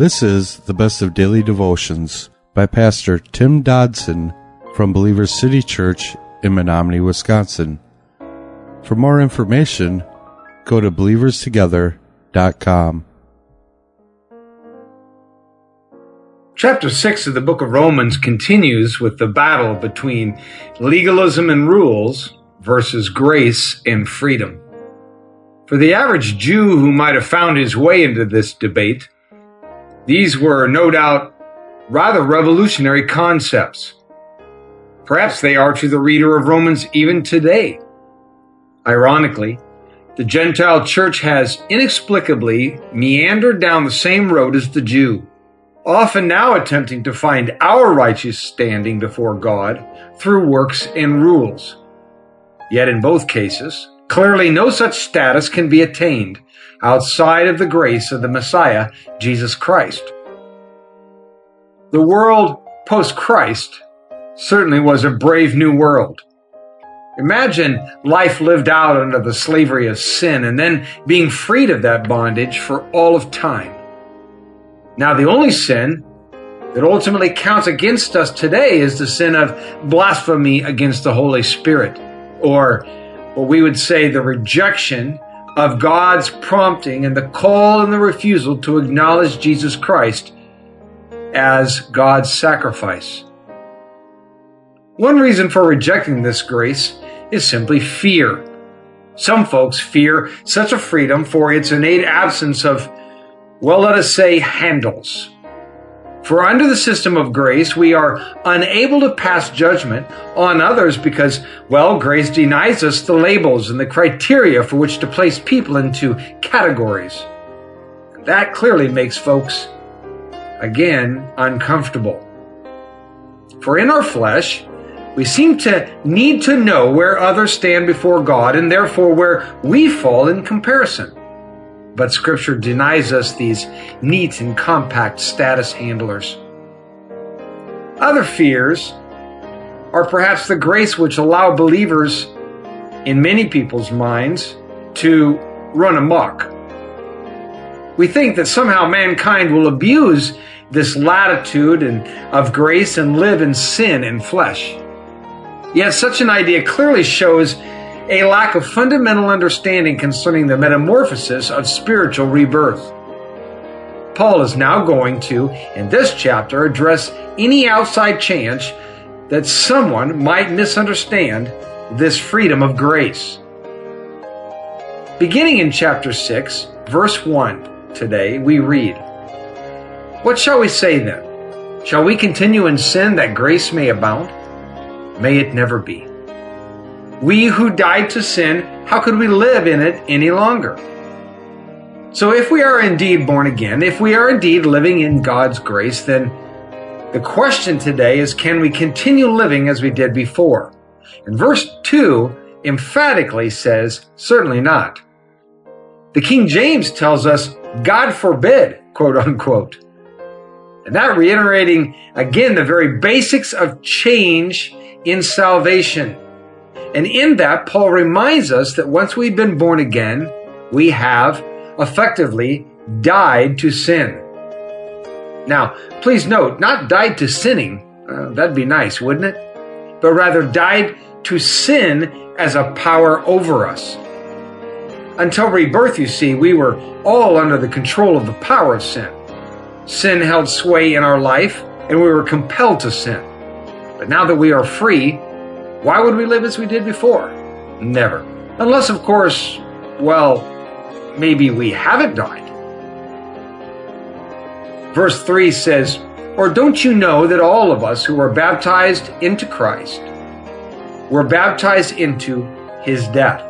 This is the Best of Daily Devotions by Pastor Tim Dodson from Believers City Church in Menominee, Wisconsin. For more information, go to believerstogether.com. Chapter 6 of the Book of Romans continues with the battle between legalism and rules versus grace and freedom. For the average Jew who might have found his way into this debate, these were no doubt rather revolutionary concepts. Perhaps they are to the reader of Romans even today. Ironically, the Gentile church has inexplicably meandered down the same road as the Jew, often now attempting to find our righteous standing before God through works and rules. Yet in both cases, clearly no such status can be attained outside of the grace of the Messiah, Jesus Christ. The world post-Christ certainly was a brave new world. Imagine life lived out under the slavery of sin and then being freed of that bondage for all of time. Now, the only sin that ultimately counts against us today is the sin of blasphemy against the Holy Spirit, or what we would say the rejection of God's prompting and the call and the refusal to acknowledge Jesus Christ as God's sacrifice. One reason for rejecting this grace is simply fear. Some folks fear such a freedom for its innate absence of, well, let us say, handles. For under the system of grace, we are unable to pass judgment on others because, well, grace denies us the labels and the criteria for which to place people into categories. That clearly makes folks, again, uncomfortable. For in our flesh, we seem to need to know where others stand before God and therefore where we fall in comparison. But Scripture denies us these neat and compact status handlers. Other fears are perhaps the grace which allow believers, in many people's minds, to run amok. We think that somehow mankind will abuse this latitude and of grace and live in sin and flesh. Yet such an idea clearly shows a lack of fundamental understanding concerning the metamorphosis of spiritual rebirth. Paul is now going to, in this chapter, address any outside chance that someone might misunderstand this freedom of grace. Beginning in chapter 6, verse 1 today, we read, "What shall we say then? Shall we continue in sin that grace may abound? May it never be. We who died to sin, how could we live in it any longer?" So if we are indeed born again, if we are indeed living in God's grace, then the question today is, can we continue living as we did before? And verse 2 emphatically says, certainly not. The King James tells us, "God forbid," quote unquote. And that reiterating, again, the very basics of change in salvation. And in that, Paul reminds us that once we've been born again, we have effectively died to sin. Now, please note, not died to sinning. That'd be nice, wouldn't it? But rather died to sin as a power over us. Until rebirth, you see, we were all under the control of the power of sin. Sin held sway in our life, and we were compelled to sin. But now that we are free, why would we live as we did before? Never. Unless, of course, well, maybe we haven't died. Verse 3 says, "Or don't you know that all of us who were baptized into Christ were baptized into his death?"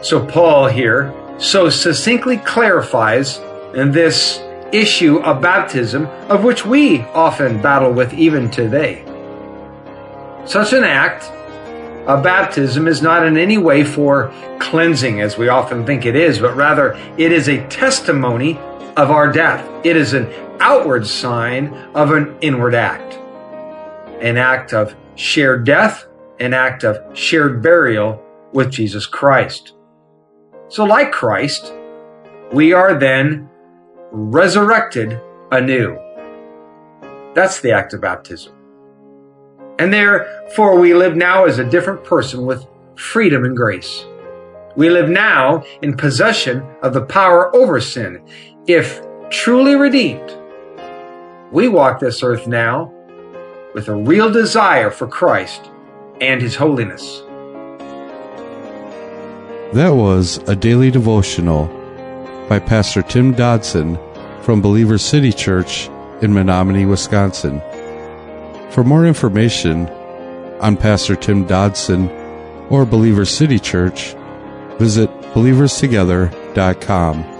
So Paul here so succinctly clarifies in this issue of baptism, of which we often battle with even today. Such an act of baptism is not in any way for cleansing, as we often think it is, but rather it is a testimony of our death. It is an outward sign of an inward act, an act of shared death, an act of shared burial with Jesus Christ. So like Christ, we are then resurrected anew. That's the act of baptism. And therefore we live now as a different person with freedom and grace. We live now in possession of the power over sin. If truly redeemed, we walk this earth now with a real desire for Christ and His holiness. That was a daily devotional by Pastor Tim Dodson from Believers City Church in Menominee, Wisconsin. For more information on Pastor Tim Dodson or Believers City Church, visit believerstogether.com.